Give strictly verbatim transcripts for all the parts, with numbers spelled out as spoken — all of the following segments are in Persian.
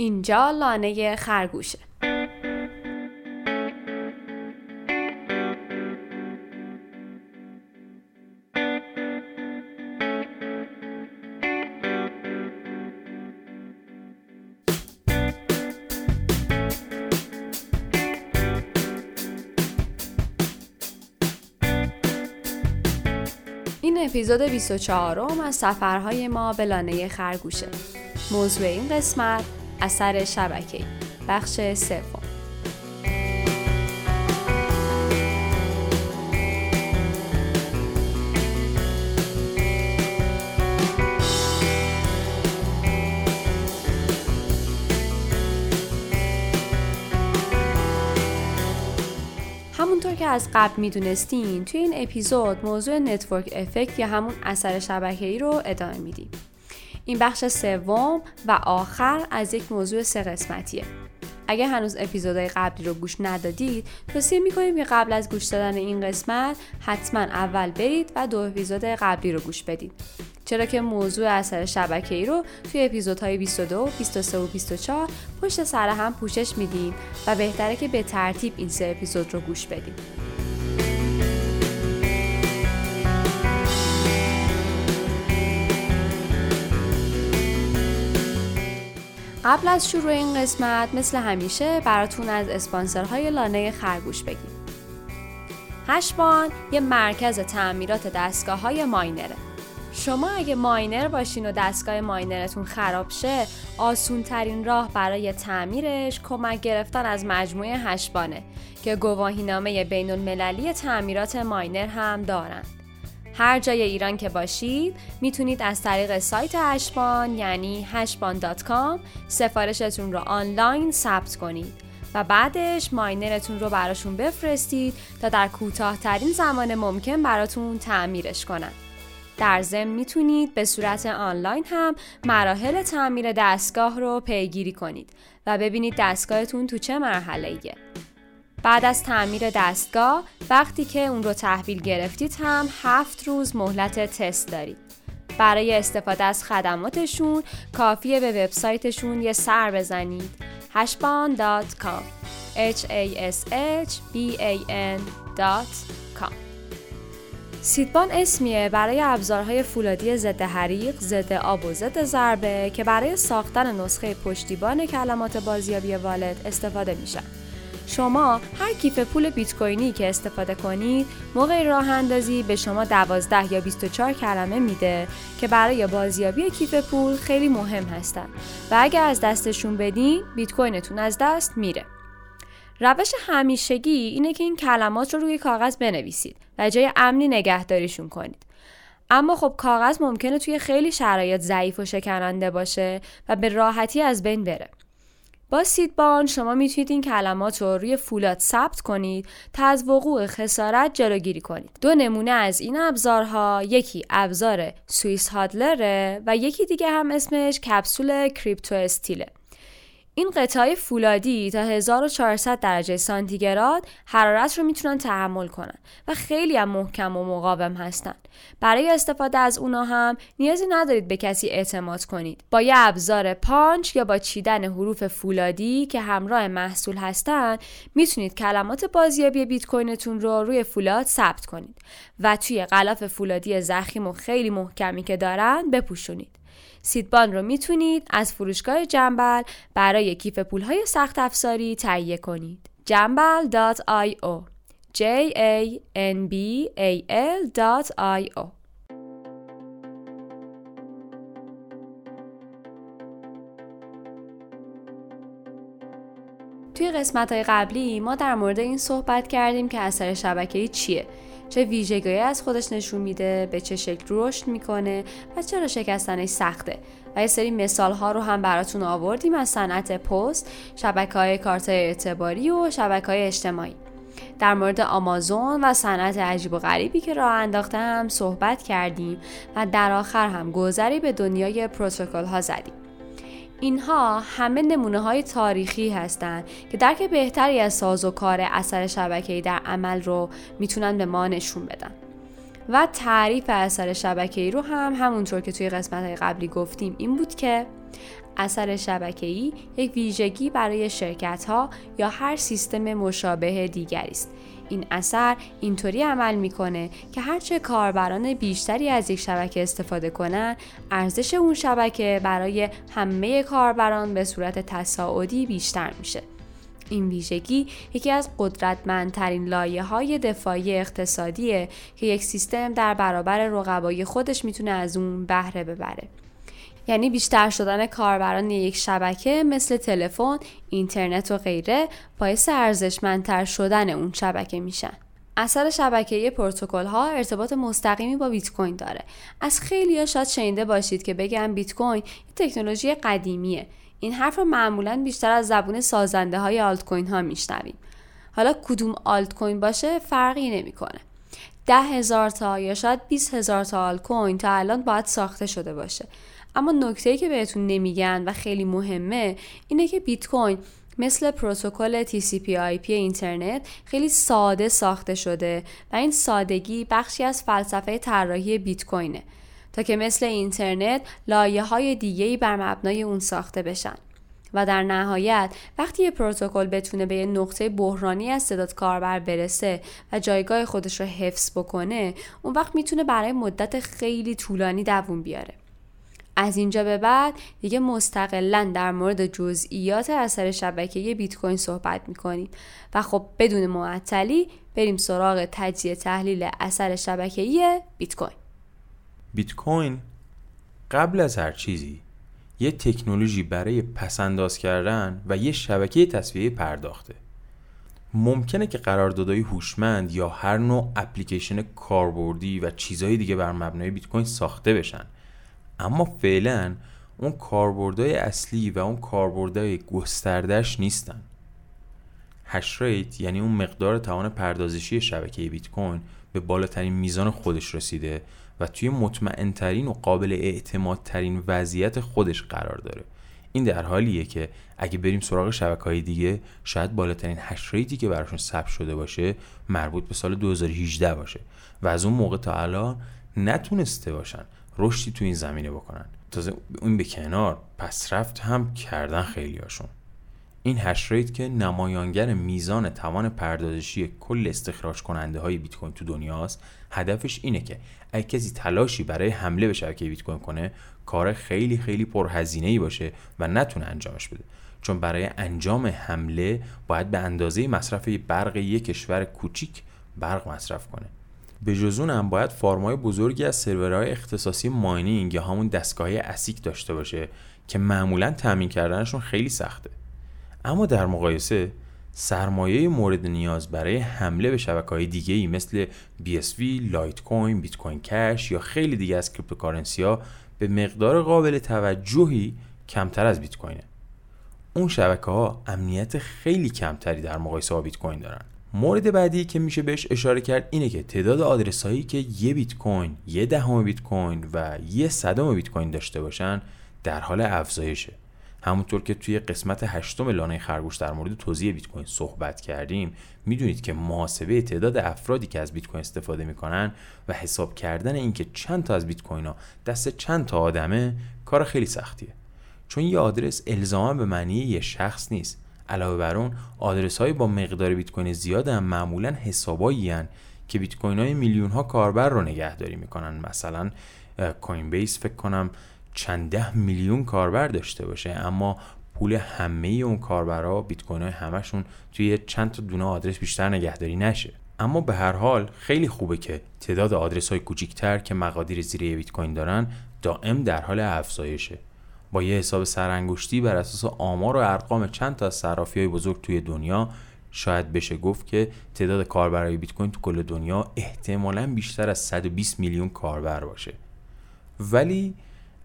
اینجا لانه خرگوشه. این اپیزود بیست و چهارم از سفرهای ما به لانه خرگوشه. موضوع این قسمت اثر شبکه‌ای، بخش سوم. همونطور که از قبل میدونستین توی این اپیزود موضوع نتورک افکت یا همون اثر شبکه‌ای رو ادامه میدیم. این بخش سوم و آخر از یک موضوع سه قسمتیه. اگه هنوز اپیزودهای قبلی رو گوش ندادید، توصیه میکنیم که قبل از گوش دادن این قسمت حتما اول برید و دو اپیزود قبلی رو گوش بدید. چرا که موضوع اثر شبکه‌ای رو توی اپیزودهای بیست و دو، بیست و سه و بیست و چهار پشت سر هم پوشش میدیم و بهتره که به ترتیب این سه اپیزود رو گوش بدیم. قبل از شروع این قسمت مثل همیشه براتون از اسپانسرهای لانه خرگوش بگیم. هشبان یه مرکز تعمیرات دستگاه‌های ماینره. شما اگه ماینر باشین و دستگاه ماینرتون خراب شه، آسون‌ترین راه برای تعمیرش کمک گرفتن از مجموعه هشبانه که گواهینامه بین‌المللی تعمیرات ماینر هم دارن. هر جای ایران که باشید میتونید از طریق سایت هشبان یعنی هشبان دات کام سفارشتون رو آنلاین ثبت کنید و بعدش ماینرتون رو براشون بفرستید تا در کوتاه‌ترین زمان ممکن براتون تعمیرش کنن. در ضمن میتونید به صورت آنلاین هم مراحل تعمیر دستگاه رو پیگیری کنید و ببینید دستگاهتون تو چه مرحله‌ایه. بعد از تعمیر دستگاه وقتی که اون رو تحویل گرفتید هم هفت روز مهلت تست دارید. برای استفاده از خدماتشون کافیه به وبسایتشون یه سر بزنید هشبان دات کام اچ ای اس اچ بی ای ان دات کام. سیدبان اسمیه برای ابزارهای فولادی ضد حریق، ضد آب و ضد ضربه که برای ساختن نسخه پشتیبان کلمات بازیابی والت استفاده میشن. شما هر کیف پول بیت کوینی که استفاده کنید موقع راه اندازی به شما دوازده یا بیست و چهار کلمه میده که برای بازیابی کیف پول خیلی مهم هستن و اگر از دستشون بدین بیت کوینتون از دست میره. روش همیشگی اینه که این کلمات رو روی کاغذ بنویسید و جای امنی نگهداریشون کنید. اما خب کاغذ ممکنه توی خیلی شرایط ضعیف و شکننده باشه و به راحتی از بین بره. با سیدبان شما میتونید این کلمات رو روی فولاد ثبت کنید تا از وقوع خسارت جلوگیری کنید. دو نمونه از این ابزارها، یکی ابزار سوئیس هادلره و یکی دیگه هم اسمش کپسول کریپتو استیله. این قطعه فولادی تا هزار و چهارصد درجه سانتیگراد حرارت رو میتونن تحمل کنن و خیلی هم محکم و مقاوم هستن. برای استفاده از اونا هم نیازی ندارید به کسی اعتماد کنید. با یه ابزار پانچ یا با چیدن حروف فولادی که همراه محصول هستن میتونید کلمات بازیابی بیت کوینتون رو روی فولاد ثبت کنید و توی غلاف فولادی ضخیم و خیلی محکمی که دارن بپوشونید. سیدبان رو میتونید از فروشگاه جنبل برای کیف پولهای سخت افزاری تهیه کنید. جنبل دات آی او جی ای ان بی ای ال دات آی او. توی قسمت‌های قبلی ما در مورد این صحبت کردیم که اثر شبکه‌ای چیه، چه ویژگی‌هایی از خودش نشون میده، به چه شکل رشد میکنه و چرا شکستنش سخته و یه سری مثال‌ها رو هم براتون آوردیم از صنعت پست، شبکه‌های کارت‌های اعتباری و شبکه‌های اجتماعی. در مورد آمازون و صنعت عجیب و غریبی که راه انداخته هم صحبت کردیم و در آخر هم گذری به دنیای پروتکل‌ها زدیم. اینها همه نمونه‌های تاریخی هستند که درک بهتری از سازوکار اثر شبکه‌ای در عمل رو میتونن به ما نشون بدن. و تعریف اثر شبکه‌ای رو هم همونطور که توی قسمت‌های قبلی گفتیم این بود که اثر شبکه‌ای یک ویژگی برای شرکت‌ها یا هر سیستم مشابه دیگری است. این اثر اینطوری عمل میکنه که هرچه کاربران بیشتری از یک شبکه استفاده کنن، ارزش اون شبکه برای همه کاربران به صورت تصاعدی بیشتر میشه. این ویژگی یکی از قدرتمندترین لایه‌های دفاعی اقتصادیه که یک سیستم در برابر رقبای خودش میتونه از اون بهره ببره. یعنی بیشتر شدن کاربران یک شبکه مثل تلفن، اینترنت و غیره باعث ارزشمندتر شدن اون شبکه میشن. اثر شبکه‌ای پروتکل‌ها ارتباط مستقیمی با بیت کوین داره. از خیلی‌ها شاید شنیده باشید که بگم بیت کوین یه تکنولوژی قدیمیه. این حرف رو معمولاً بیشتر از زبون سازنده‌های آلت کوین‌ها میشنویم. حالا کدوم آلت کوین باشه فرقی نمی‌کنه. ده هزار تا یا شاید بیست هزار تا آلت کوین تا الان باید ساخته شده باشه. اما نکته‌ای که بهتون نمیگن و خیلی مهمه اینه که بیت کوین مثل پروتکل تی سی پی آی پی اینترنت خیلی ساده ساخته شده و این سادگی بخشی از فلسفه طراحی بیت کوینه تا که مثل اینترنت لایه‌های دیگه‌ای بر مبنای اون ساخته بشن. و در نهایت وقتی یه پروتکل بتونه به یه نقطه بحرانی از تعداد کاربر برسه و جایگاه خودش رو حفظ بکنه، اون وقت میتونه برای مدت خیلی طولانی دوام بیاره. از اینجا به بعد دیگه مستقلاً در مورد جزئیات اثر شبکه‌ای بیت کوین صحبت می‌کنیم و خب بدون معطلی بریم سراغ تجزیه تحلیل اثر شبکه‌ای بیت کوین. بیت کوین قبل از هر چیزی یه تکنولوژی برای پس‌انداز کردن و یه شبکه تسویه پرداخته. ممکنه که قراردادهای هوشمند یا هر نوع اپلیکیشن کاربردی و چیزهای دیگه بر مبنای بیت کوین ساخته بشن، اما فعلا اون کاربردهای اصلی و اون کاربردهای گسترده‌اش نیستن. هش ریت یعنی اون مقدار توان پردازشی شبکه بیت کوین به بالاترین میزان خودش رسیده و توی مطمئن‌ترین و قابل اعتمادترین وضعیت خودش قرار داره. این در حالیه که اگه بریم سراغ شبکه‌های دیگه شاید بالاترین هش ریتی که براشون ثبت شده باشه مربوط به سال دو هزار و هجده باشه و از اون موقع تا الان نتونسته باشن رشدی تو این زمینه بکنن. تازه اون به کنار پس رفت هم کردن خیلی هاشون. این هش ریت که نمایانگر میزان توان پردازشی کل استخراج کننده های بیت کوین تو دنیاست، هدفش اینه که اگه کسی تلاشی برای حمله به شبکه بیت کوین کنه کار خیلی خیلی پرهزینه‌ای باشه و نتونه انجامش بده، چون برای انجام حمله باید به اندازه مصرف برق یک کشور کوچیک برق مصرف کنه. به جز اون هم باید فارم‌های بزرگی از سرورهای اختصاصی ماینینگ یا همون دستگاه‌های اسیک داشته باشه که معمولاً تامین کردنشون خیلی سخته. اما در مقایسه سرمایه مورد نیاز برای حمله به شبکه‌های دیگه‌ای مثل بی اس وی، لایت کوین، بیتکوین کش یا خیلی دیگه از کریپتوکارنسی‌ها به مقدار قابل توجهی کمتر از بیت کوینه. اون شبکه‌ها امنیت خیلی کمتری در مقایسه با بیت کوین دارن. مورد بعدی که میشه بهش اشاره کرد اینه که تعداد آدرس‌هایی که یک بیت کوین، یک دهم بیت کوین و یک صدم بیت کوین داشته باشن در حال افزایشه. همونطور که توی قسمت هشتم لانه خرگوشه در مورد توزیع بیت کوین صحبت کردیم، میدونید که محاسبه تعداد افرادی که از بیت کوین استفاده میکنن و حساب کردن اینکه چند تا از بیت کوین‌ها دست چند تا آدمه کار خیلی سختیه. چون یه آدرس الزاما به معنی یه شخص نیست. علاوه بر اون آدرس‌های با مقدار بیت کوین زیاد هم معمولاً حسابایی هستند که بیت کوین‌های میلیون‌ها کاربر رو نگهداری می‌کنن. مثلا کوین بیس فکر کنم چند ده میلیون کاربر داشته باشه، اما پول همه اون کاربرها بیت کوین‌های همشون توی چند تا دونه آدرس بیشتر نگهداری نشه. اما به هر حال خیلی خوبه که تعداد آدرس‌های کوچیک‌تر که مقادیر زیر بیت کوین دارن دائم در حال افزایشه. با یه حساب سرانگشتی بر اساس آمار و ارقام چند تا از صرافی‌های بزرگ توی دنیا شاید بشه گفت که تعداد کاربرای بیت کوین تو کل دنیا احتمالاً بیشتر از صد و بیست میلیون کاربر باشه. ولی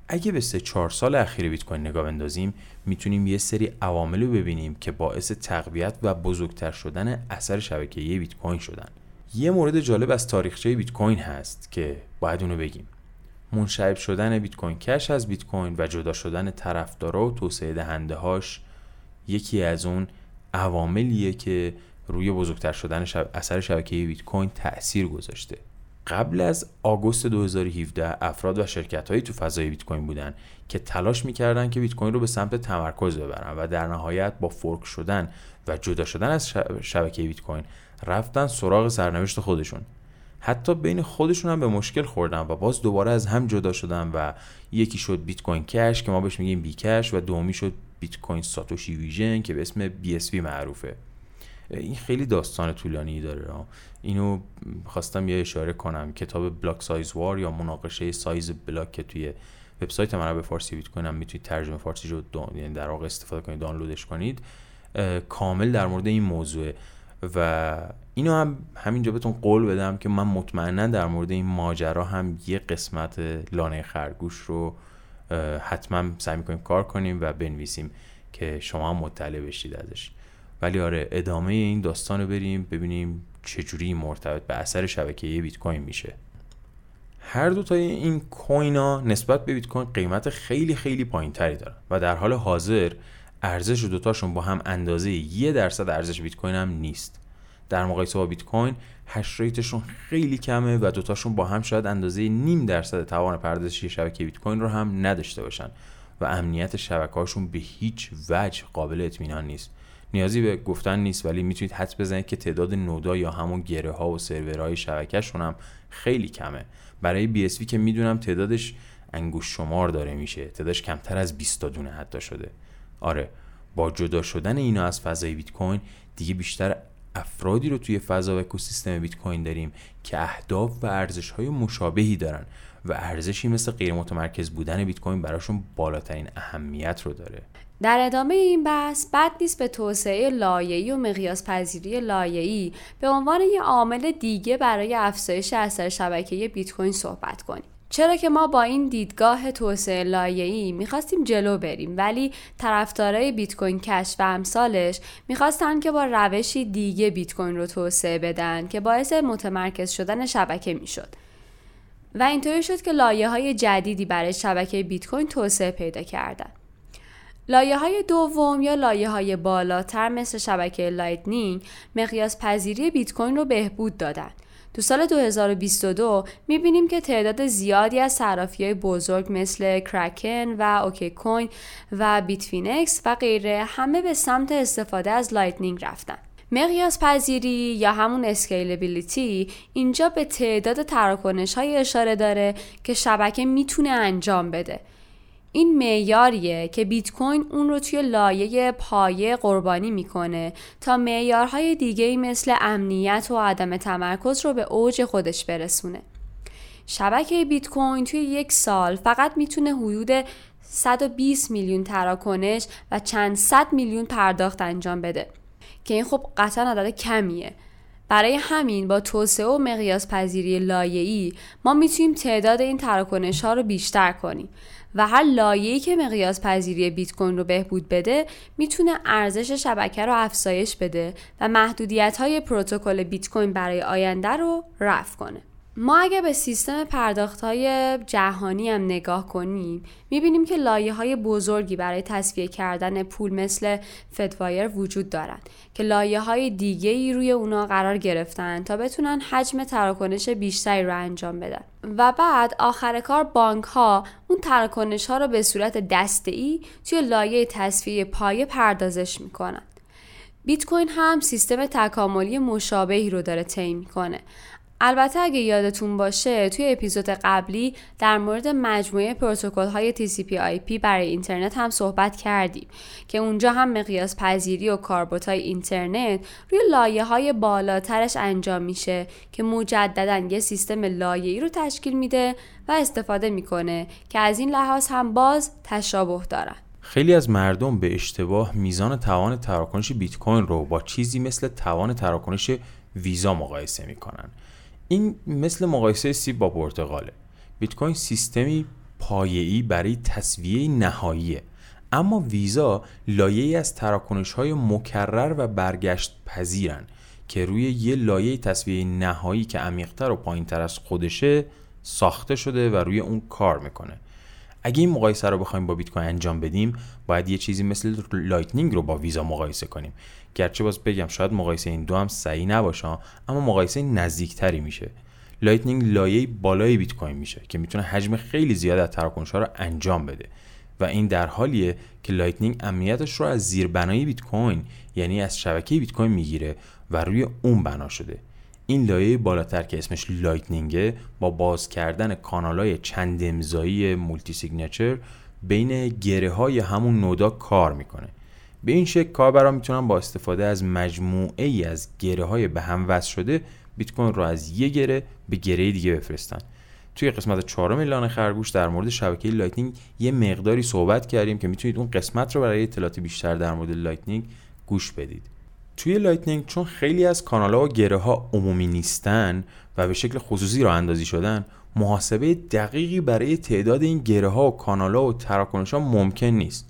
اگه به سه چهار سال اخیر بیت کوین نگاه بندازیم میتونیم یه سری عوامل رو ببینیم که باعث تقویت و بزرگتر شدن اثر شبکه‌ای بیت کوین شدن. یه مورد جالب از تاریخچه بیت کوین هست که باید اونو بگیم. منشعب شدن بیتکوین کش از بیتکوین و جدا شدن طرفدارا و توسعه دهنده‌هاش یکی از اون عواملیه که روی بزرگتر شدن شب... اثر شبکه‌ای بیتکوین تأثیر گذاشته. قبل از آگوست دو هزار و هفده افراد و شرکت‌هایی تو فضای بیت کوین بودن که تلاش می‌کردن که بیت کوین رو به سمت تمرکز ببرن و در نهایت با فورک شدن و جدا شدن از شبکه بیت کوین رفتن سراغ سرنوشت خودشون. حتی بین خودشون هم به مشکل خوردن و باز دوباره از هم جدا شدن و یکی شد بیتکوین کش که ما بهش میگیم بی کش و دومی شد بیتکوین ساتوشی ویژن که به اسم بی اس وی معروفه. این خیلی داستان طولانی داره، اینو خواستم یه اشاره کنم. کتاب بلاک سایز وار یا مناقشه سایز بلاک که توی وبسایت من به فارسی بیت کوین هم میتونید ترجمه فارسی رو یعنی در واقع استفاده کنید، دانلودش کنید، کامل در مورد این موضوع و اینو هم همینجا بهتون قول بدم که من مطمئنا در مورد این ماجرا هم یه قسمت لانه خرگوش رو حتما سعی می‌کنیم کار کنیم و بنویسیم که شما مطلع بشید ازش. ولی آره، ادامه این داستان رو بریم ببینیم چجوری مرتبط به اثر شبکه بیت کوین میشه. هر دو تا این کوینا نسبت به بیت کوین قیمت خیلی خیلی پایینتری دارن و در حال حاضر ارزش دو تاشون با هم اندازه یه درصد ارزش بیت کوین هم نیست. در مقایسه با بیت کوین هش ریتشون خیلی کمه و دو تاشون با هم شاید اندازه نیم درصد توان پردازشی شبکه بیت کوین رو هم نداشته باشن و امنیت شبکه‌هاشون به هیچ وجه قابل اطمینان نیست. نیازی به گفتن نیست ولی میتونید حدس بزنید که تعداد نودا یا همون گره ها و سرورهای شبکه‌شون هم خیلی کمه. برای بی اس وی که میدونم تعدادش انگوش شمار داره میشه، تعدادش کمتر از بیست تا دونه حتی شده. آره، با جدا شدن اینا از فضای بیت کوین دیگه بیشتر افرادی رو توی فضا و اکوسیستم بیت کوین داریم که اهداف و ارزش‌های مشابهی دارن و ارزشی مثل غیر متمرکز بودن بیت کوین براشون بالاترین اهمیت رو داره. در ادامه این بحث بد نیست به توسعه لایه‌ای و مقیاس پذیری لایه‌ای به عنوان یه عامل دیگه برای افزایش اثر شبکه بیت کوین صحبت کنیم. چرا که ما با این دیدگاه توسعه لایه‌ای می‌خواستیم جلو بریم ولی طرفدارای بیت کوین کش و امثالش می‌خواستن که با روشی دیگه بیت کوین رو توسعه بدن که باعث متمرکز شدن شبکه می‌شد. و اینطوری شد که لایه‌های جدیدی برای شبکه بیت کوین توسعه پیدا کردن. لایه‌های دوم یا لایه‌های بالاتر مثل شبکه لایتنینگ مقیاس پذیری بیت کوین رو بهبود دادن. تو سال دو هزار و بیست و دو می‌بینیم که تعداد زیادی از صرافی‌های بزرگ مثل کرکن و اوکی کوین و بیت فینیکس و غیره همه به سمت استفاده از لایتنینگ رفتن. مقیاس پذیری یا همون اسکیلبیلیتی اینجا به تعداد تراکنش‌های اشاره داره که شبکه میتونه انجام بده. این معیاریه که بیت کوین اون رو توی لایه پایه قربانی میکنه تا معیارهای دیگه‌ای مثل امنیت و عدم تمرکز رو به اوج خودش برسونه. شبکه بیت کوین توی یک سال فقط میتونه حدود صد و بیست میلیون تراکنش و چند صد میلیون پرداخت انجام بده که این خب قطعا عدد کمیه. برای همین با توسعه و مقیاس پذیری لایه‌ای ما میتونیم تعداد این تراکنش‌ها رو بیشتر کنیم و هر لایه‌ای که مقیاس پذیری بیت کوین رو بهبود بده میتونه ارزش شبکه رو افزایش بده و محدودیت‌های پروتکل بیت کوین برای آینده رو رفع کنه. ما اگه به سیستم پرداخت‌های جهانی هم نگاه کنیم می‌بینیم که لایه‌های بزرگی برای تصفیه کردن پول مثل فدوایر وجود دارند که لایه‌های دیگه‌ای روی اونا قرار گرفتن تا بتونن حجم تراکنش بیشتری رو انجام بدن و بعد آخر کار بانک‌ها اون تراکنش‌ها رو به صورت دسته‌ای توی لایه تصفیه پایه پردازش می‌کنن. بیت کوین هم سیستم تکاملی مشابهی رو داره طی می‌کنه. البته اگه یادتون باشه توی اپیزود قبلی در مورد مجموعه پروتکل‌های تی سی پی آی پی برای اینترنت هم صحبت کردیم که اونجا هم مقیاس پذیری و کاربردهای اینترنت روی لایه‌های بالاترش انجام میشه که مجدداً یه سیستم لایه‌ای رو تشکیل میده و استفاده میکنه که از این لحاظ هم باز تشابه دارن. خیلی از مردم به اشتباه میزان توان تراکنش بیت کوین رو با چیزی مثل توان تراکنش ویزا مقایسه میکنن. این مثل مقایسه سیب با پرتقاله. بیت کوین سیستمی پایه‌ای برای تسویه نهاییه اما ویزا لایه‌ای از تراکنش‌های مکرر و برگشت پذیرن که روی یه لایه تسویه نهایی که عمیق‌تر و پایین‌تر از خودشه ساخته شده و روی اون کار میکنه. اگه این مقایسه رو بخوایم با بیت کوین انجام بدیم باید یه چیزی مثل لایتنینگ رو با ویزا مقایسه کنیم. گرچه باز بگم شاید مقایسه این دو هم صحیح نباشه اما مقایسه نزدیکتری میشه. لایتنینگ لایه بالای بیت کوین میشه که میتونه حجم خیلی زیاد از تراکنش‌ها رو انجام بده و این در حالیه که لایتنینگ امنیتش رو از زیربنای بیت کوین یعنی از شبکه بیت کوین میگیره و روی اون بنا شده. این لایه بالاتر که اسمش لایتنینگه با باز کردن کانال‌های چند امضایی مولتی سیگنچر بین گره‌های همون نودا کار میکنه. به این شکل کاربرا میتونن با استفاده از مجموعه ای از گره‌های به هم وصل شده بیت کوین رو از یک گره به گره دیگه بفرستن. توی قسمت چهارم لانه خرگوش در مورد شبکه لایتنینگ یه مقداری صحبت کردیم که میتونید اون قسمت رو برای اطلاعات بیشتر در مورد لایتنینگ گوش بدید. توی لایتنینگ چون خیلی از کانال‌ها و گره‌ها عمومی نیستن و به شکل خصوصی راه اندازی شدن، محاسبه دقیقی برای تعداد این گره‌ها و کانال‌ها و تراکنش‌ها ممکن نیست.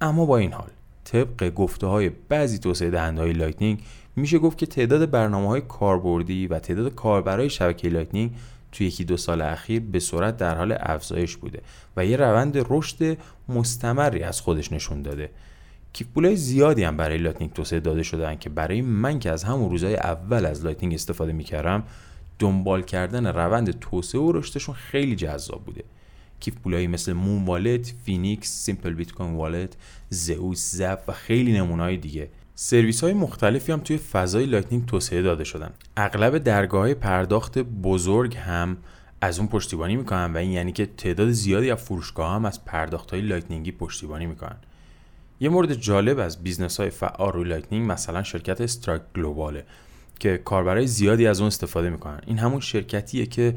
اما با این حال طبق گفته‌های بعضی توسعه دهنده‌های لایتنینگ میشه گفت که تعداد برنامه‌های کاربردی و تعداد کاربرای شبکه لایتنینگ توی یکی دو سال اخیر به سرعت در حال افزایش بوده و یه روند رشد مستمری از خودش نشون داده. کیف پولای زیادی هم برای لایتنینگ توسعه داده شدن که برای من که از همون روزهای اول از لایتنینگ استفاده میکردم دنبال کردن روند توسعه و رشدشون خیلی جذاب بوده. کیف پولایی مثل مون واللت، فینیکس، سیمپل بیتکوین واللت، زئوس زپ و خیلی نمونه‌های دیگه. سرویس‌های مختلفی هم توی فضای لایتنینگ توسعه داده شدن. اغلب درگاه‌های پرداخت بزرگ هم از اون پشتیبانی میکنن و این یعنی که تعداد زیادی از فروشگاه‌ها هم از پرداخت‌های لایتنینگی پشتیبانی میکنن. یه مورد جالب از بیزنس‌های فعال روی لایتنینگ مثلا شرکت استرایک گلوباله که کاربرای زیادی از اون استفاده میکنن. این همون شرکتیه که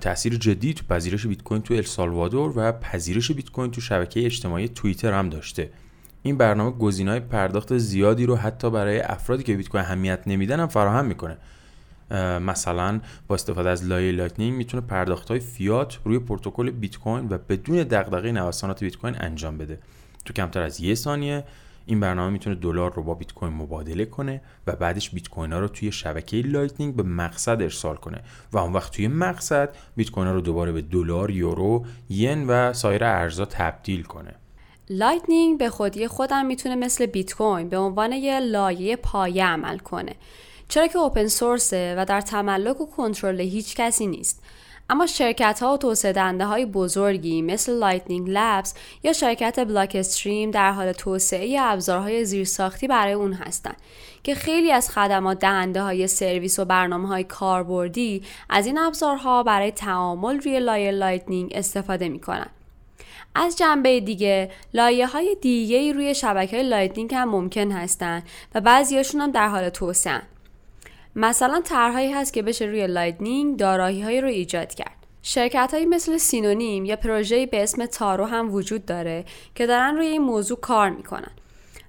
تأثیر جدی تو پذیرش بیت کوین تو السالوادور و پذیرش بیت کوین تو شبکه اجتماعی توییتر هم داشته. این برنامه گزینه‌های پرداخت زیادی رو حتی برای افرادی که بیت کوین اهمیت نمیدن هم فراهم میکنه. مثلا با استفاده از لایه لایتنینگ میتونه پرداخت‌های فیات روی پروتکل بیت کوین و بدون دغدغه نوسانات بیت کوین انجام بده. تو کمتر از یک ثانیه این برنامه میتونه دلار رو با بیت کوین مبادله کنه و بعدش بیت کوین ها رو توی شبکه لایتنینگ به مقصد ارسال کنه و اون وقت توی مقصد بیت کوین ها رو دوباره به دلار، یورو، ین و سایر ارزها تبدیل کنه. لایتنینگ به خودی خودم میتونه مثل بیت کوین به عنوان یه لایه پایه عمل کنه، چرا که اوپن سورسه و در تملک و کنترل هیچ کسی نیست. اما شرکت‌ها و توسعه‌دهنده‌های بزرگی مثل لایتنینگ لبز یا شرکت بلاک استریم در حال توسعه ابزارهای زیرساختی برای اون هستند که خیلی از خدمات دهنده‌های سرویس و برنامه‌های کاربردی از این ابزارها برای تعامل روی لایه لایتنینگ استفاده می‌کنند. از جنبه دیگه لایه‌های دیگه‌ای روی شبکه‌های لایتنینگ هم ممکن هستند و بعضی‌هاشون هم در حال توسعه. مثلا طرح‌هایی هست که بشه روی لایتنینگ دارایی‌هایی رو ایجاد کرد. شرکت‌هایی مثل سینونیم یا پروژه‌ای به اسم تارو هم وجود داره که دارن روی این موضوع کار می‌کنن.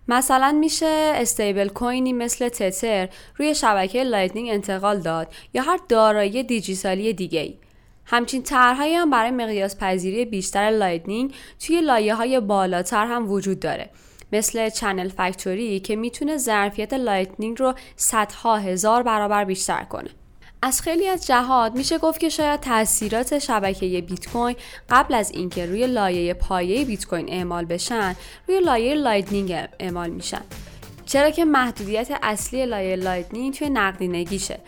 مثلا میشه استیبل کوینی مثل تتر روی شبکه لایتنینگ انتقال داد یا هر دارایی دیجیتالی دیگه‌ای. همچنین طرح‌هایی هم برای مقیاس پذیری بیشتر لایتنینگ توی لایه‌های بالاتر هم وجود داره. مثل چنل فکتوری که میتونه ظرفیت لایتنینگ رو صدها هزار برابر بیشتر کنه. از خیلی از جهات میشه گفت که شاید تأثیرات شبکه بیت کوین قبل از اینکه روی لایه پایه بیت کوین اعمال بشن، روی لایه لایتنینگ اعمال میشن. چرا که محدودیت اصلی لایه لایتنینگ توی نقدینگیشه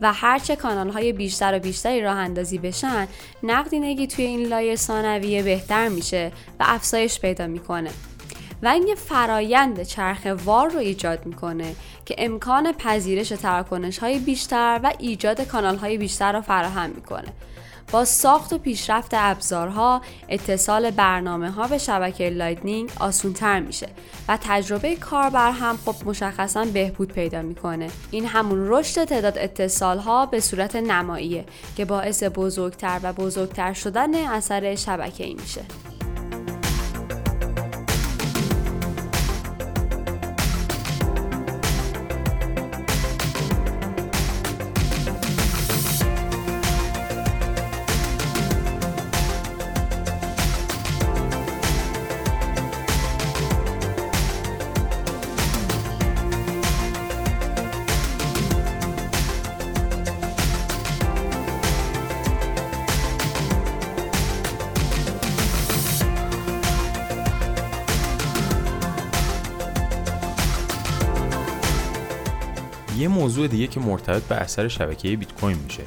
و هرچه کانال‌های بیشتر و بیشتری راه اندازی بشن، نقدینگی توی این لایه ثانویه بهتر میشه و افزایش پیدا میکنه. و این یه فرایند چرخه وار رو ایجاد میکنه که امکان پذیرش تراکنش‌های بیشتر و ایجاد کانال‌های بیشتر رو فراهم میکنه. با ساخت و پیشرفت ابزارها، اتصال برنامه‌ها به شبکه لایتنینگ آسان‌تر میشه و تجربه کاربر هم خب مشخصاً بهبود پیدا میکنه. این همون رشد تعداد اتصال‌ها به صورت نماییه که باعث بزرگتر و بزرگتر شدن اثر شبکه‌ای میشه. یه موضوع دیگه که مرتبط به اثر شبکه بیت کوین میشه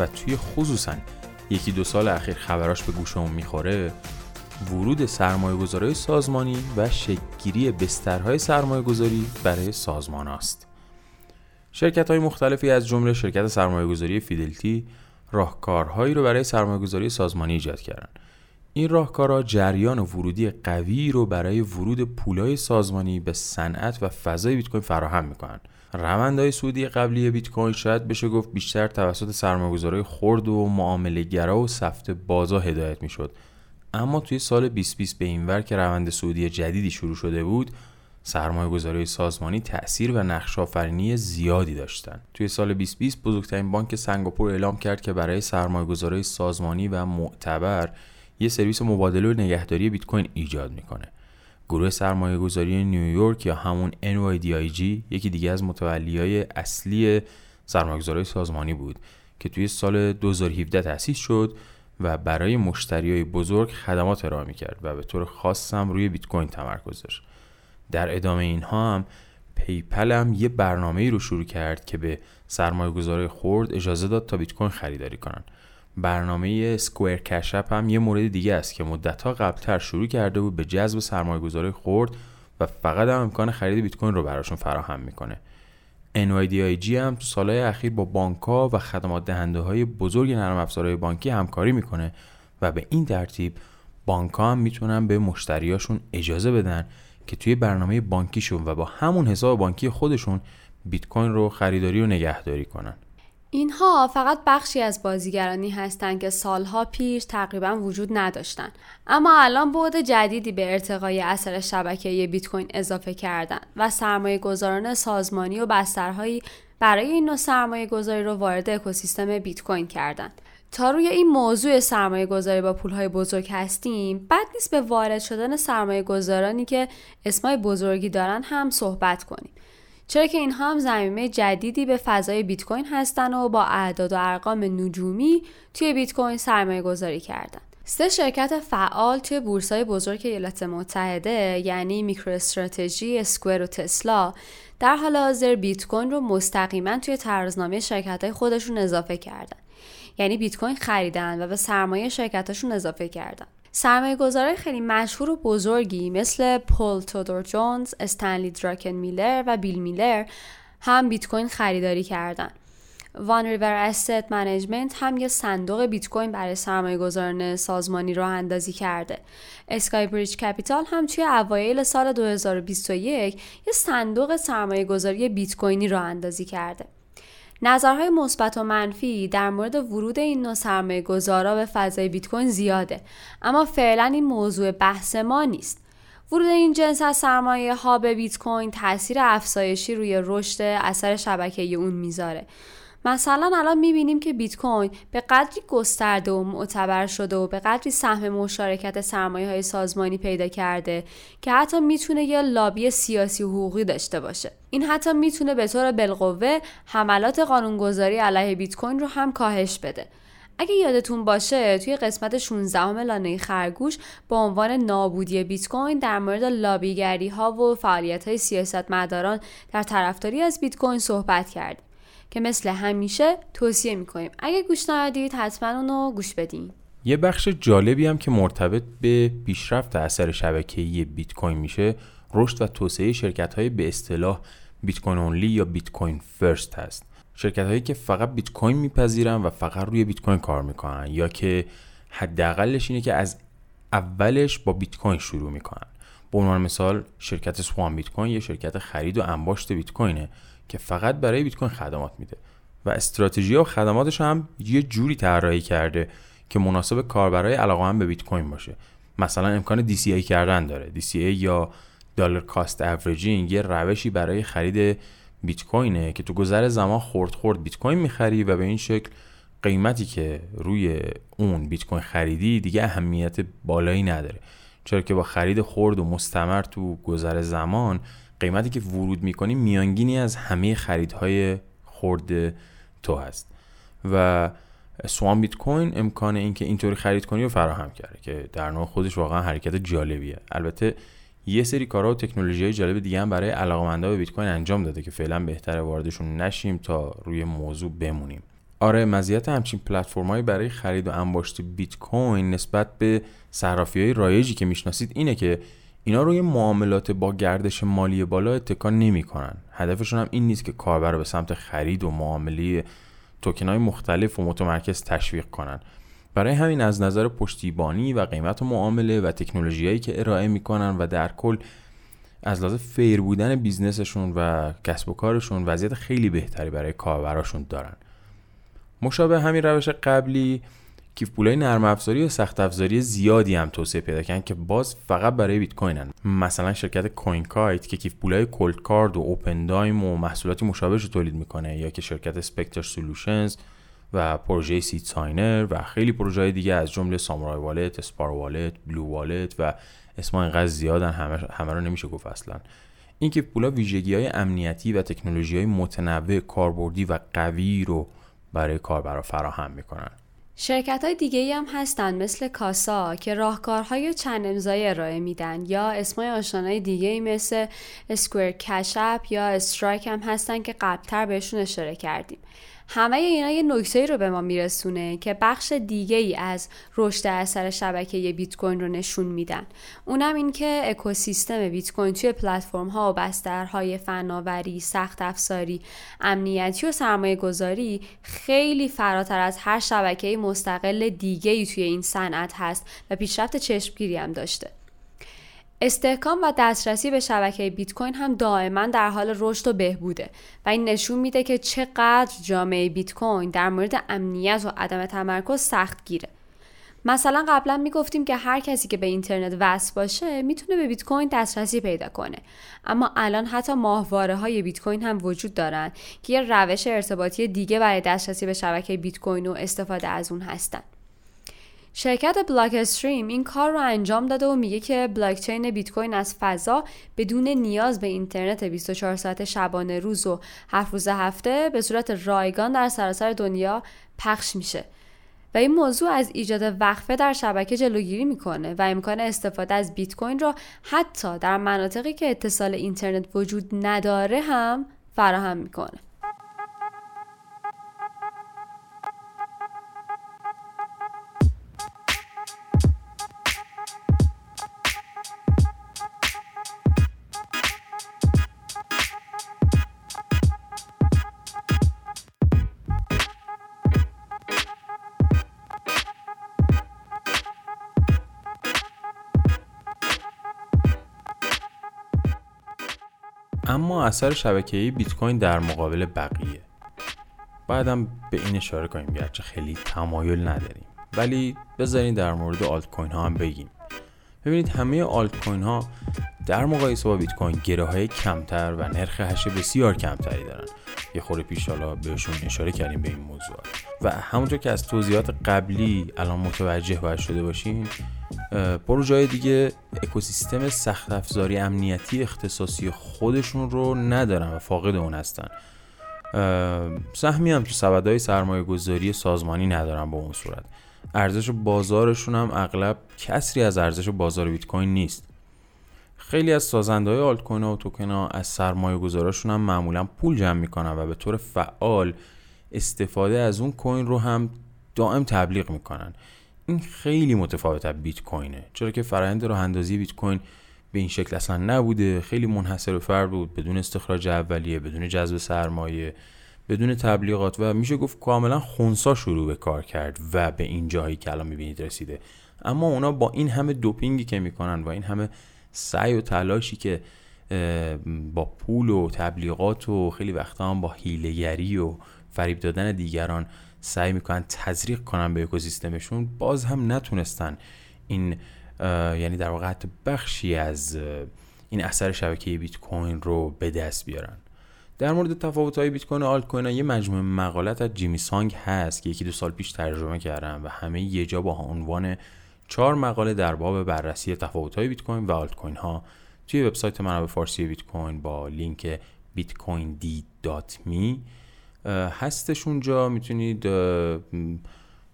و توی خصوصاً یکی دو سال اخیر خبراش به گوشمون میخوره، ورود سرمایه‌گذارهای سازمانی و شکل‌گیری بسترهای سرمایه‌گذاری برای سازمان‌هاست. شرکت‌های مختلفی از جمله شرکت سرمایه‌گذاری فیدلتی راهکارهایی رو برای سرمایه‌گذاری سازمانی ایجاد کردن. این راهکارها جریان ورودی قوی رو برای ورود پولای سازمانی به صنعت و فضای بیت کوین فراهم می‌کنن. روندهای سودی قبلی بیت کوین شاید بشه گفت بیشتر توسط سرمایه‌گذارهای خرد و معامله‌گرا و سفت بازار هدایت می‌شد. اما توی سال بیست بیست به اینور که روند سعودی جدیدی شروع شده بود، سرمایه‌گذاری سازمانی تأثیر و نقش‌آفرینی زیادی داشتن. توی سال بیست بیست بزرگترین بانک سنگاپور اعلام کرد که برای سرمایه‌گذاری سازمانی و معتبر یه سرویس مبادله و نگهداری بیت کوین ایجاد می‌کنه. گروه سرمایه‌گذاری نیویورک یا همون ان وای دی آی جی یکی دیگه از متولیای اصلی سرمایه‌گذاری سازمانی بود که توی سال دو هزار و هفده تأسیس شد و برای مشتریای بزرگ خدمات ارائه می‌کرد و به طور خاص هم روی بیت کوین تمرکز داشت. در ادامه اینها هم پیپل هم یه برنامه‌ای رو شروع کرد که به سرمایه‌گذارهای خرد اجازه داد تا بیت کوین خریداری کنن. برنامه Square Cash App هم یه مورد دیگه است که مدت‌ها قبل‌تر شروع کرده بود به جذب سرمایه‌گذارهای خرد و فقط هم امکان خرید بیت کوین رو براشون فراهم می‌کنه. ان وای دی آی جی هم تو سالهای اخیر با بانک‌ها و خدمات دهنده‌های بزرگ نرم افزارهای بانکی همکاری می‌کنه و به این ترتیب بانک‌ها هم می‌تونن به مشتریاشون اجازه بدن که توی برنامه بانکیشون و با همون حساب بانکی خودشون بیت کوین رو خریداری و نگهداری کنن. اینها فقط بخشی از بازیگرانی هستند که سالها پیش تقریبا وجود نداشتن، اما الان بعد جدیدی به ارتقای اثر شبکه بیت کوین اضافه کردن و سرمایه‌گذاران سازمانی و بسترهایی برای این نوع سرمایه‌گذاری رو وارد اکوسیستم بیت کوین کردن. تا روی این موضوع سرمایه‌گذاری با پولهای بزرگ هستیم، بد نیست به وارد شدن سرمایه‌گذارانی که اسمای بزرگی دارن هم صحبت کنیم، چرا که اینها هم زمینه جدیدی به فضای بیت کوین هستن و با اعداد و ارقام نجومی توی بیت کوین سرمایه گذاری کردن. سه شرکت فعال توی بورسای بزرگ ایالات متحده یعنی میکرو استراتژی، اسکوئر و تسلا در حال حاضر بیت کوین رو مستقیما توی ترازنامه شرکت‌های خودشون اضافه کردن. یعنی بیت کوین خریدن و به سرمایه شرکتاشون اضافه کردن. سرمایه گذاره خیلی مشهور و بزرگی مثل پول تودور جونز، استنلی دراکن میلر و بیل میلر هم بیتکوین خریداری کردن. وان ریور اسست منیجمنت هم یه صندوق بیتکوین برای سرمایه گذاران سازمانی راه اندازی کرده. اسکای بریج کپیتال هم توی اوایل سال دو هزار و بیست و یک یه صندوق سرمایه گذاری بیتکوینی راه اندازی کرده. نظرهای مثبت و منفی در مورد ورود این نوع سرمایه‌گذارا به فضای بیت کوین زیاده، اما فعلا این موضوع بحث ما نیست. ورود این جنس از سرمایه‌ها به بیت کوین تاثیر افزایشی روی رشد اثر شبکه‌ای اون میذاره. مثلا الان میبینیم که بیت کوین به قدری گسترده و معتبر شده و به قدری سهم مشارکت سرمایه‌های سازمانی پیدا کرده که حتی میتونه یه لابی سیاسی و حقوقی داشته باشه. این حتی میتونه به طور بالقوه حملات قانونگذاری علیه بیت کوین رو هم کاهش بده. اگه یادتون باشه توی قسمت شانزدهم لانه خرگوش با عنوان نابودی بیت کوین در مورد لابیگری‌ها و فعالیت‌های سیاستمداران در طرفداری از بیت کوین صحبت کردیم که مثل همیشه توصیه میکنیم اگه گوش ندادید حتما اونو گوش بدین. یه بخش جالبی هم که مرتبط به پیشرفت اثر شبکه‌ای بیت کوین میشه رشد و توسعه شرکت‌های به اصطلاح بیت کوین اونلی یا بیت کوین فرست هست. شرکت‌هایی که فقط بیت کوین میپذیرن و فقط روی بیت کوین کار میکنن یا که حداقلش اینه که از اولش با بیت کوین شروع میکنن. به عنوان مثال شرکت سوان بیت کوین یه شرکت خرید و انباشت بیت کوینه که فقط برای بیت کوین خدمات میده و استراتژی و خدماتش هم یه جوری طراحی کرده که مناسب کاربرای علاقه‌مند به بیت کوین باشه. مثلا امکان دی سی ای کردن داره. دی سی ای یا دلار کاست اوریجینگ یه روشی برای خرید بیت کوینه که تو گذر زمان خرد خرد بیت کوین می‌خری و به این شکل قیمتی که روی اون بیت کوین خریدی دیگه اهمیت بالایی نداره، چرا که با خرید خرد و مستمر تو گذر زمان قیمتی که ورود میکنی میانگینی از همه خریدهای خرد تو هست. و سوام بیت کوین امکان این که اینطوری خرید کنی رو فراهم کرده که در نوع خودش واقعا حرکت جالبیه. البته یه سری کارا و تکنولوژی‌های جالب دیگه هم برای علاقه‌مندا به بیت کوین انجام داده که فعلا بهتره واردشون نشیم تا روی موضوع بمونیم. آره، مزیت همچین پلتفرم‌هایی برای خرید و انباشت بیت کوین نسبت به صرافی‌های رایجی که میشناسید اینه که اینا روی معاملات با گردش مالی بالا اتکا نمی‌کنن. هدفشون هم این نیست که کاربر رو به سمت خرید و معامله توکن‌های مختلف و متمرکز تشویق کنن. برای همین از نظر پشتیبانی و قیمت و معامله و تکنولوژی‌هایی که ارائه می‌کنن و در کل از لحاظ فیر بودن بیزنسشون و کسب و کارشون وضعیت خیلی بهتری برای کاربراشون دارن. مشابه همین روش قبلی کیف پولای نرم افزاری و سخت افزاری زیادی هم توسعه پیدا کردن که باز فقط برای بیت کوینن. مثلا شرکت کوین کایت که کیف پولای کولد کارد و اوپن دایم و محصولاتی مشابهش رو تولید میکنه، یا که شرکت اسپکتر سولوشنز و پروژه سید ساینر و خیلی پروژه‌های دیگه از جمله سامورای والت، اسپار والت، بلو والت و اسم اینقدر زیادن همه همه رو نمیشه گفت اصلا. این کیف پولا ویژگی‌های امنیتی و تکنولوژی‌های متنوع، کاربردی و قوی رو برای کاربرا فراهم میکنن. شرکت‌های دیگه‌ای هم هستن مثل کاسا که راهکارهای چند امضایی ارائه میدن، یا اسمای آشنای دیگه‌ای مثل اسکوئر کش اپ یا استرایک هم هستن که قبل‌تر بهشون اشاره کردیم. همه اینا یه نکته‌ای رو به ما میرسونه که بخش دیگه‌ای از رشد اثر شبکه بیت کوین رو نشون میدن. اونم این که اکوسیستم بیت کوین توی پلتفرم‌ها و بسترهای فناوری، سخت افزاری، امنیتی و سرمایه‌گذاری خیلی فراتر از هر شبکه مستقل دیگه‌ای توی این صنعت هست و پیشرفت چشمگیری هم داشته. استحکام و دسترسی به شبکه بیت کوین هم دائما در حال رشد و بهبوده و این نشون میده که چقدر جامعه بیت کوین در مورد امنیت و عدم تمرکز سخت گیره. مثلا قبلا میگفتیم که هر کسی که به اینترنت وصل باشه میتونه به بیت کوین دسترسی پیدا کنه، اما الان حتی ماهواره های بیت کوین هم وجود دارن که یه روش ارتباطی دیگه برای دسترسی به شبکه بیت کوین و استفاده از اون هستن. شرکت بلاک استریم این کار رو انجام داده و میگه که بلاکچین بیت کوین از فضا بدون نیاز به اینترنت بیست و چهار ساعت شبانه روز و هفت روز هفته به صورت رایگان در سراسر دنیا پخش میشه و این موضوع از ایجاد وقفه در شبکه جلوگیری میکنه و امکان استفاده از بیت کوین رو حتی در مناطقی که اتصال اینترنت وجود نداره هم فراهم میکنه. اما اثر شبکه‌ای بیت کوین در مقابل بقیه بعدم به این اشاره کنیم، گرچه خیلی تمایل نداریم ولی بذارین در مورد آلت کوین ها هم بگیم. ببینید همه آلت کوین ها در مقایسه با بیت کوین گره‌های کمتر و نرخ هش بسیار کمتری دارن. یه خورده پیش حالا بهشون اشاره کردیم به این موضوع و همونطور که از توضیحات قبلی الان متوجه باید شده باشین، پروژه‌های دیگه اکوسیستم سخت افزاری امنیتی اختصاصی خودشون رو ندارن و فاقد اون هستن. سهمی هم تو سبدهای سرمایه‌گذاری سازمانی ندارن. به اون صورت ارزش بازارشون هم اغلب کسری از ارزش بازار بیت کوین نیست. خیلی از سازنده‌های آلت کوین‌ها و توکن‌ها از سرمایه‌گذاراشون هم معمولاً پول جمع می‌کنن و به طور فعال استفاده از اون کوین رو هم دائم تبلیغ می‌کنن. این خیلی متفاوت از بیت کوینه، چرا که فرآیند راه‌اندازی بیت کوین به این شکل اصلا نبوده. خیلی منحصر به فرد بود، بدون استخراج اولیه، بدون جذب سرمایه، بدون تبلیغات و میشه گفت کاملا خنثی شروع به کار کرد و به این جایی که الان می‌بینید رسیده. اما اونا با این همه دوپینگی که می‌کنن و این همه سعی و تلاشی که با پول و تبلیغات و خیلی وقتا هم با حیله‌گری و فریب دادن دیگران سعی میکنن تزریق کنن به اکوسیستمشون، باز هم نتونستن این یعنی در واقع حتی بخشی از این اثر شبکه بیت کوین رو به دست بیارن. در مورد تفاوت‌های بیت کوین و آلت کوین یه مجموعه مقالات از جیمی سانگ هست که یکی دو سال پیش ترجمه کردم و همه یه جا با عنوان چهار مقاله در باب بررسی تفاوت‌های بیت کوین و آلت کوین ها توی وبسایت منابع فارسی بیت کوین با لینک بیت کوین دی دات می هستش. اونجا میتونید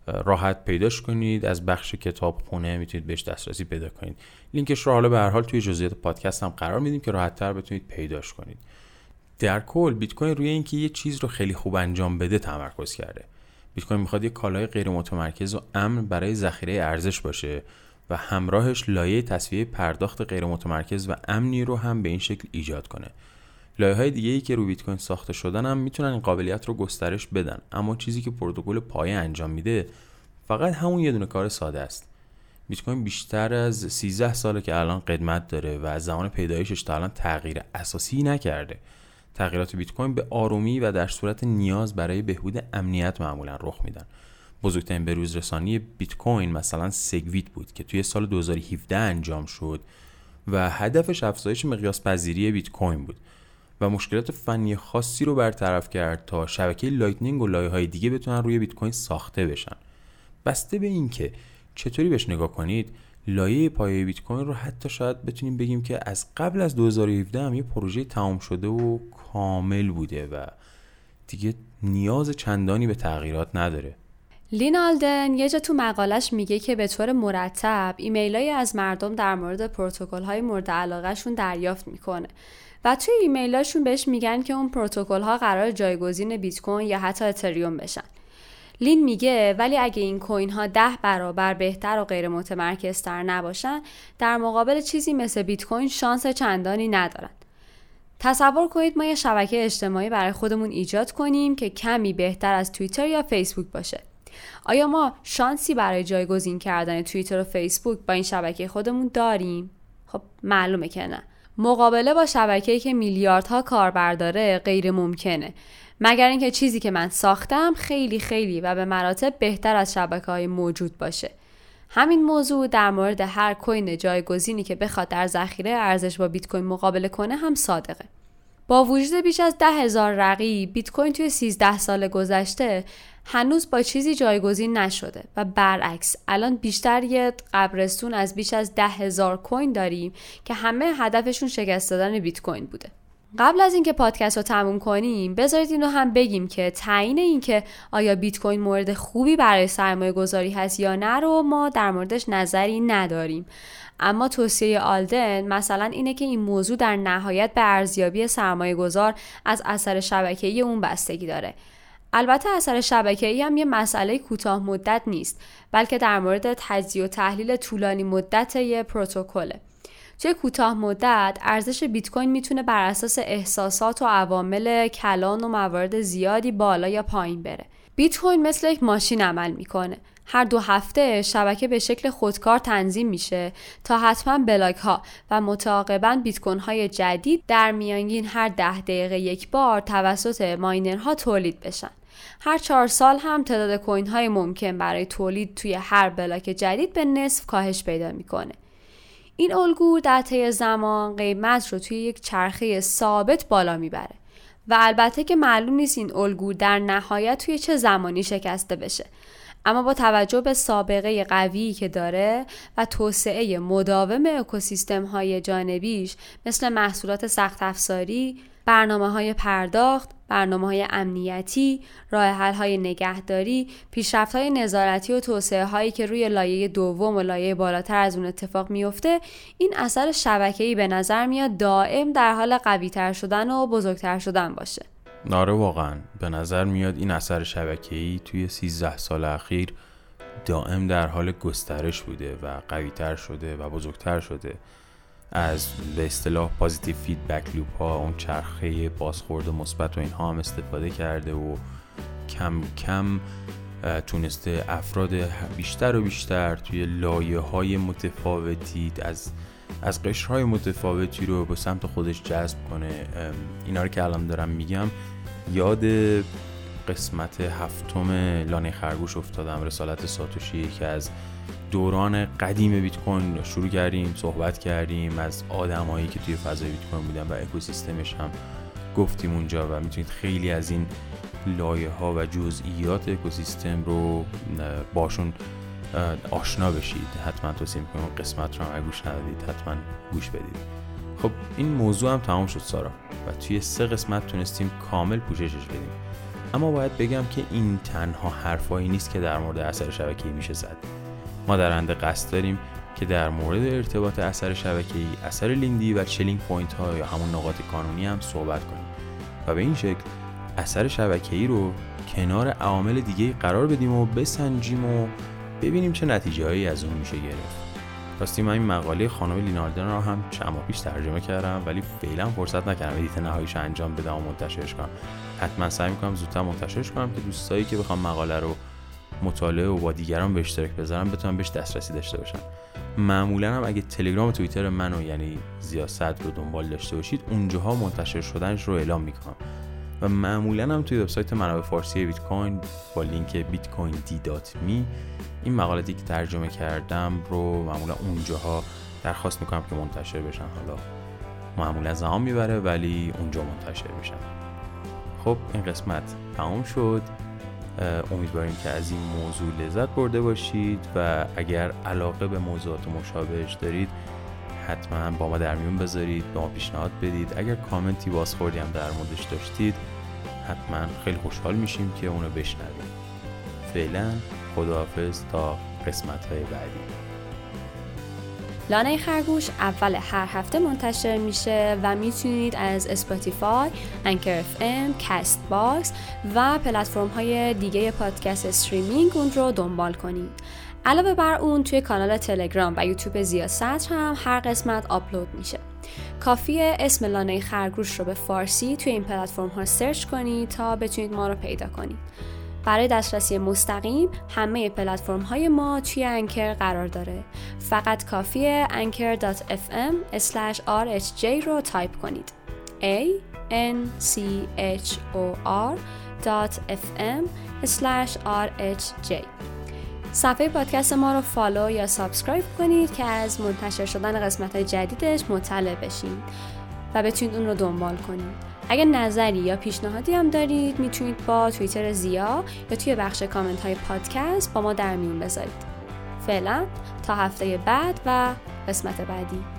راحت پیداش کنید، از بخش کتابخونه میتونید بهش دسترسی پیدا کنید. لینکش رو حالا به هر حال توی جزئیات پادکست هم قرار میدیم که راحت‌تر بتونید پیداش کنید. در کل بیت کوین روی اینکه یه چیز رو خیلی خوب انجام بده تمرکز کرده. بیت کوین میخواد یک کالای غیر متمرکز و امن برای ذخیره ارزش باشه و همراهش لایه تسویه پرداخت غیر متمرکز و امنی رو هم به این شکل ایجاد کنه. لایه‌های دیگه‌ای که رو بیت کوین ساخته شدن هم میتونن این قابلیت رو گسترش بدن، اما چیزی که پروتکل پایه انجام میده فقط همون یه دونه کار ساده است. بیت کوین بیشتر از سیزده ساله که الان قدمت داره و از زمان پیدایشش تا الان تغییر اساسی نکرده. تغییرات بیت کوین به آرومی و در صورت نیاز برای بهبود امنیت معمولا رخ میدن. بزرگترین بروز رسانی بیت کوین مثلا سگویت بود که توی سال دو هزار و هفده انجام شد و هدفش افزایش مقیاس پذیری بیت کوین بود و مشکلات فنی خاصی رو برطرف کرد تا شبکه لایتنینگ و لایه‌های دیگه بتونن روی بیت کوین ساخته بشن. بسته به اینکه چطوری بهش نگاه کنید، لایه پایه بیت کوین رو حتی شاید بتونیم بگیم که از قبل از دو هزار و هفده هم یه پروژه تمام شده و کامل بوده و دیگه نیاز چندانی به تغییرات نداره. لین آلدن یه جا تو مقالش میگه که به طور مرتب ایمیلای از مردم در مورد پروتکل‌های مورد علاقه‌شون دریافت میکنه و توی ایمیلاشون بهش میگن که اون پروتکل‌ها قرار جایگزین بیت کوین یا حتی اتریوم بشن. لین میگه ولی اگه این کوین ها ده برابر بهتر و غیر متمرکزتر نباشن، در مقابل چیزی مثل بیت کوین شانس چندانی ندارن. تصور کنید ما یه شبکه اجتماعی برای خودمون ایجاد کنیم که کمی بهتر از توییتر یا فیسبوک باشه. آیا ما شانسی برای جایگزین کردن توییتر و فیسبوک با این شبکه خودمون داریم؟ خب معلومه که نه. مقابله با شبکه‌ای که میلیاردها کاربر داره غیر ممکنه، مگر اینکه چیزی که من ساختم خیلی خیلی و به مراتب بهتر از شبکه‌های موجود باشه. همین موضوع در مورد هر کوین جایگزینی که بخواد در ذخیره ارزش با بیت کوین مقابله کنه هم صادقه. با وجود بیش از ده هزار رقیب، بیت کوین توی سیزده سال گذشته هنوز با چیزی جایگزین نشده و برعکس الان بیشتر یه قبرستون از بیش از ده هزار کوین داریم که همه هدفشون شکست دادن بیت کوین بوده. قبل از اینکه پادکست رو تموم کنیم، بذارید اینو هم بگیم که تعیین اینکه آیا بیت کوین مورد خوبی برای سرمایه گذاری هست یا نه رو ما در موردش نظری نداریم، اما توصیه آلدن مثلا اینه که این موضوع در نهایت به ارزیابی سرمایه گذار از اثر شبکه‌ای اون بستگی داره. البته اثر شبکه‌ای هم یه مسئله کوتاه مدت نیست، بلکه در مورد تجزیه و تحلیل طولانی مدت یه پروتکله. توی کوتاه مدت ارزش بیت کوین میتونه بر اساس احساسات و عوامل کلان و موارد زیادی بالا یا پایین بره. بیت کوین مثل یک ماشین عمل میکنه. هر دو هفته شبکه به شکل خودکار تنظیم میشه تا حتما بلاک ها و متعاقباً بیت کوین های جدید در میانگین هر ده دقیقه یک بار توسط ماینرها تولید بشن. هر چهار سال هم تعداد کوین های ممکن برای تولید توی هر بلاک جدید به نصف کاهش پیدا میکنه. این الگو در طی زمان قیمت رو توی یک چرخه ثابت بالا میبره و البته که معلوم نیست این الگو در نهایت توی چه زمانی شکسته بشه، اما با توجه به سابقه قویی که داره و توسعه مداوم اکوسیستم های جانبیش مثل محصولات سخت افزاری، برنامه های پرداخت، برنامه های امنیتی، راه حل های نگهداری، پیشرفت های نظارتی و توسعه هایی که روی لایه دوم و لایه بالاتر از اون اتفاق میفته، این اثر شبکه‌ای به نظر میاد دائم در حال قوی تر شدن و بزرگتر شدن باشه. ناره واقعا به نظر میاد این اثر شبکه‌ای توی سیزده سال اخیر دائم در حال گسترش بوده و قوی تر شده و بزرگتر شده. از به اصطلاح پوزیتیو فیدبک لوپ ها، اون چرخه بازخورد مثبت و اینها هم استفاده کرده و کم کم تونسته افراد بیشتر و بیشتر توی لایه‌های متفاوتی از از قشرهای متفاوتی رو به سمت خودش جذب کنه. اینا رو که الان دارم میگم یاد قسمت هفتم لانه خرگوش افتادم، رسالت ساتوشی، که از دوران قدیم بیت کوین شروع کردیم صحبت کردیم، از آدمایی که توی فضای بیت کوین بودن و اکوسیستمش هم گفتیم اونجا و میتونید خیلی از این لایه‌ها و جزئیات اکوسیستم رو باشون آشنا بشید. حتما توصیه می‌کنم قسمت رو هم گوش ندادید حتما گوش بدید. خب این موضوع هم تمام شد سارا و توی سه قسمت تونستیم کامل پوششش بدیم، اما باید بگم که این تنها حرفایی نیست که در مورد اثر شبکه‌ای میشه زد. ما در آینده قصد داریم که در مورد ارتباط اثر شبکه‌ای، اثر لیندی و چلینگ پوینت ها یا همون نقاط کانونی هم صحبت کنیم و به این شکل اثر شبکه‌ای رو کنار عوامل دیگه قرار بدیم و بسنجیم و ببینیم چه نتیجه‌هایی از اون میشه گرفت. راستی من این مقاله خانم لین آلدن رو هم چند ماه پیش ترجمه کردم ولی فعلا فرصت نکردم ادیت نهاییش انجام بدم و منتشرش کنم. حتما سعی می‌کنم زودتر منتشرش کنم که دوستایی که بخوام مقاله رو مطالعه و با دیگران به اشتراک بذارم بتونم بهش دسترسی داشته باشن. معمولاً هم اگه تلگرام و توییتر منو یعنی زیاست رو دنبال داشته باشید اونجاها منتشر شدنش رو اعلام می‌کنم. و معمولاً هم توی وبسایت منابع فارسی بیت کوین با لینک بیت کوین دی دات می این مقالاتی که ترجمه کردم رو معمولا اونجاها درخواست میکنم که منتشر بشن. حالا معمولا زمان میبره ولی اونجا منتشر میشن. خب این قسمت تمام شد. امیدواریم که از این موضوع لذت برده باشید و اگر علاقه به موضوعات مشابهش دارید حتما با ما در میون بذارید، با ما پیشنهاد بدید. اگر کامنتی بازخوردی هم در موردش داشتید حتما خیلی خوشحال میشیم که اونو بشنویم. فعلا خداحافظ تا قسمت‌های بعدی. لانه خرگوش اول هر هفته منتشر میشه و میتونید از اسپاتیفای، انکر اف ام، کست باکس و پلتفرم‌های دیگه پادکست استریمینگ اون رو دنبال کنید. علاوه بر اون توی کانال تلگرام و یوتیوب زیاست هم هر قسمت آپلود میشه. کافیه اسم لانه خرگوش رو به فارسی توی این پلتفرم‌ها سرچ کنید تا بتونید ما رو پیدا کنید. برای دسترسی مستقیم همه پلتفرم‌های ما توی انکر قرار داره. فقط کافیه انکر دات اف ام اسلش آر اچ جی رو تایپ کنید. ای ان سی اچ او آر دات اف ام اسلش آر اچ جی. صفحه پادکست ما رو فالو یا سابسکرایب کنید که از منتشر شدن قسمت‌های جدیدش مطلع بشین و بتونید اون رو دنبال کنید. اگر نظری یا پیشنهادی هم دارید میتونید با توییتر زیا یا توی بخش کامنت های پادکست با ما در میون بذارید. فعلا تا هفته بعد و قسمت بعدی.